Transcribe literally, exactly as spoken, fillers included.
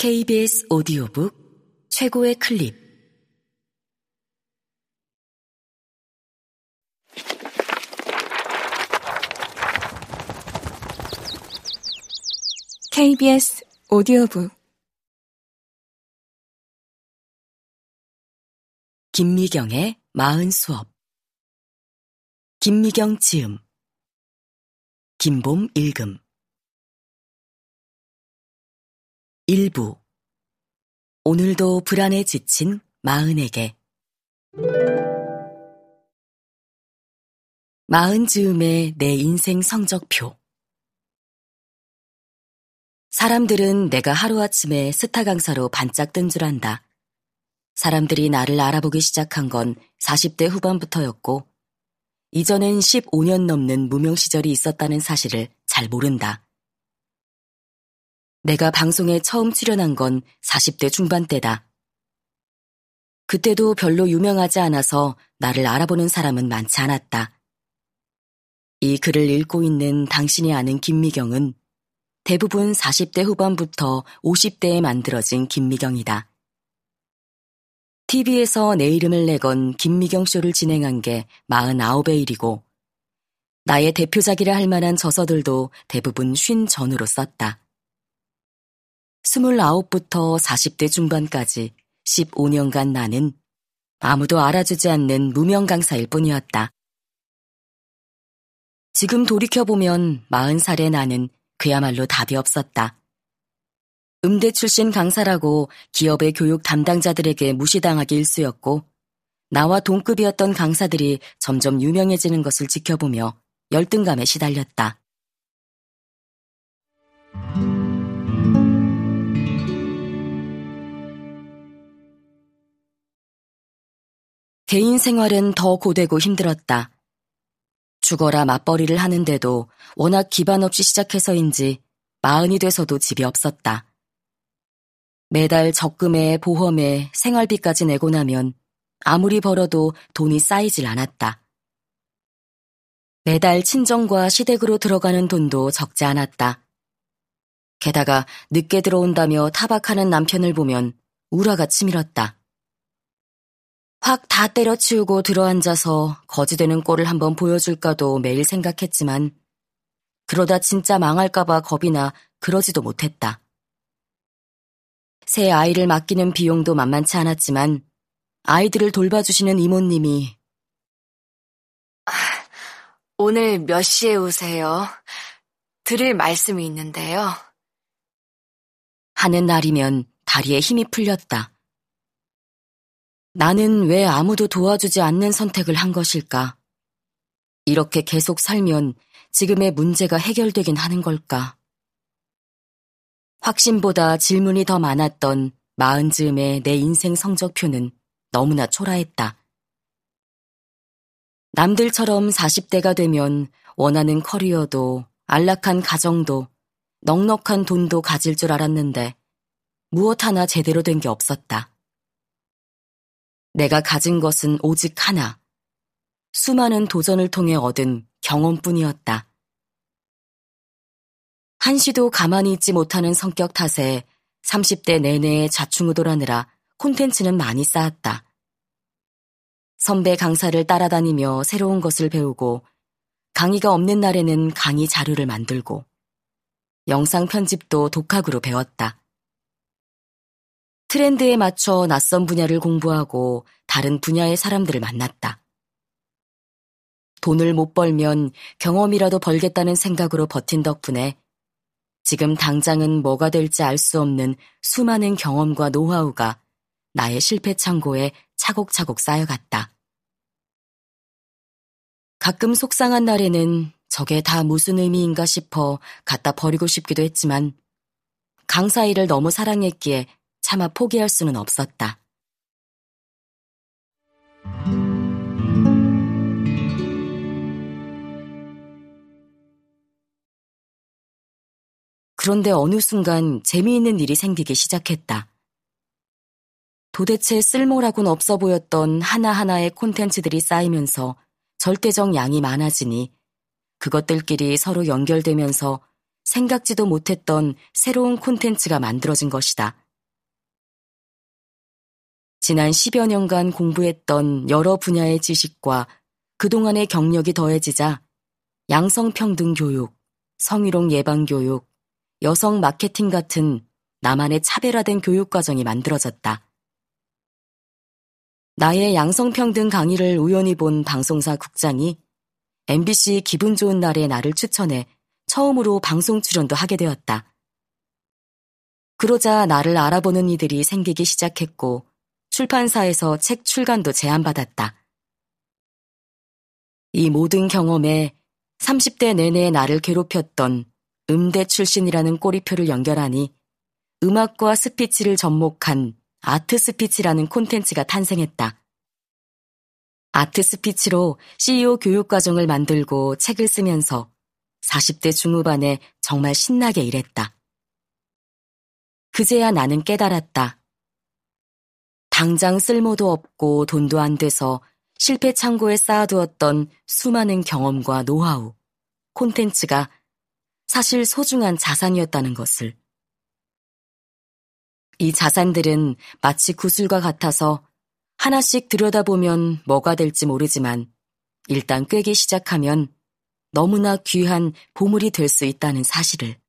케이비에스 오디오북 최고의 클립. 케이비에스 오디오북 김미경의 마흔수업. 김미경 지음, 김봄 읽음. 일부. 오늘도 불안에 지친 마흔에게. 마흔 즈음의 내 인생 성적표. 사람들은 내가 하루아침에 스타 강사로 반짝 뜬 줄 안다. 사람들이 나를 알아보기 시작한 건 사십 대 후반부터였고, 이전엔 십오 년 넘는 무명 시절이 있었다는 사실을 잘 모른다. 내가 방송에 처음 출연한 건 사십 대 중반대다. 그때도 별로 유명하지 않아서 나를 알아보는 사람은 많지 않았다. 이 글을 읽고 있는 당신이 아는 김미경은 대부분 사십 대 후반부터 오십 대에 만들어진 김미경이다. 티비에서 내 이름을 내건 김미경 쇼를 진행한 게 마흔아홉의 일이고, 나의 대표작이라 할 만한 저서들도 대부분 쉰 전으로 썼다. 스물아홉부터 사십 대 중반까지 십오 년간 나는 아무도 알아주지 않는 무명 강사일 뿐이었다. 지금 돌이켜보면 마흔 살의 나는 그야말로 답이 없었다. 음대 출신 강사라고 기업의 교육 담당자들에게 무시당하기 일쑤였고, 나와 동급이었던 강사들이 점점 유명해지는 것을 지켜보며 열등감에 시달렸다. 개인 생활은 더 고되고 힘들었다. 죽어라 맞벌이를 하는데도 워낙 기반 없이 시작해서인지 마흔이 돼서도 집이 없었다. 매달 적금에 보험에 생활비까지 내고 나면 아무리 벌어도 돈이 쌓이질 않았다. 매달 친정과 시댁으로 들어가는 돈도 적지 않았다. 게다가 늦게 들어온다며 타박하는 남편을 보면 우라가 치밀었다. 확 다 때려치우고 들어앉아서 거지되는 꼴을 한번 보여줄까도 매일 생각했지만, 그러다 진짜 망할까봐 겁이 나 그러지도 못했다. 새 아이를 맡기는 비용도 만만치 않았지만, 아이들을 돌봐주시는 이모님이 "오늘 몇 시에 오세요? 드릴 말씀이 있는데요." 하는 날이면 다리에 힘이 풀렸다. 나는 왜 아무도 도와주지 않는 선택을 한 것일까? 이렇게 계속 살면 지금의 문제가 해결되긴 하는 걸까? 확신보다 질문이 더 많았던 마흔 즈음의 내 인생 성적표는 너무나 초라했다. 남들처럼 사십 대가 되면 원하는 커리어도 안락한 가정도 넉넉한 돈도 가질 줄 알았는데, 무엇 하나 제대로 된 게 없었다. 내가 가진 것은 오직 하나, 수많은 도전을 통해 얻은 경험뿐이었다. 한시도 가만히 있지 못하는 성격 탓에 삼십 대 내내 좌충우돌하느라 콘텐츠는 많이 쌓았다. 선배 강사를 따라다니며 새로운 것을 배우고, 강의가 없는 날에는 강의 자료를 만들고, 영상 편집도 독학으로 배웠다. 트렌드에 맞춰 낯선 분야를 공부하고 다른 분야의 사람들을 만났다. 돈을 못 벌면 경험이라도 벌겠다는 생각으로 버틴 덕분에 지금 당장은 뭐가 될지 알 수 없는 수많은 경험과 노하우가 나의 실패 창고에 차곡차곡 쌓여갔다. 가끔 속상한 날에는 저게 다 무슨 의미인가 싶어 갖다 버리고 싶기도 했지만, 강사 일을 너무 사랑했기에 차마 포기할 수는 없었다. 그런데 어느 순간 재미있는 일이 생기기 시작했다. 도대체 쓸모라고는 없어 보였던 하나하나의 콘텐츠들이 쌓이면서 절대적 양이 많아지니, 그것들끼리 서로 연결되면서 생각지도 못했던 새로운 콘텐츠가 만들어진 것이다. 지난 십여 년간 공부했던 여러 분야의 지식과 그동안의 경력이 더해지자 양성평등교육, 성희롱 예방교육, 여성 마케팅 같은 나만의 차별화된 교육과정이 만들어졌다. 나의 양성평등 강의를 우연히 본 방송사 국장이 엠비씨 기분 좋은 날에 나를 추천해 처음으로 방송 출연도 하게 되었다. 그러자 나를 알아보는 이들이 생기기 시작했고 출판사에서 책 출간도 제안받았다. 이 모든 경험에 삼십 대 내내 나를 괴롭혔던 음대 출신이라는 꼬리표를 연결하니 음악과 스피치를 접목한 아트 스피치라는 콘텐츠가 탄생했다. 아트 스피치로 씨이오 교육과정을 만들고 책을 쓰면서 사십 대 중후반에 정말 신나게 일했다. 그제야 나는 깨달았다. 당장 쓸모도 없고 돈도 안 돼서 실패 창고에 쌓아두었던 수많은 경험과 노하우, 콘텐츠가 사실 소중한 자산이었다는 것을. 이 자산들은 마치 구슬과 같아서 하나씩 들여다보면 뭐가 될지 모르지만 일단 꿰기 시작하면 너무나 귀한 보물이 될 수 있다는 사실을.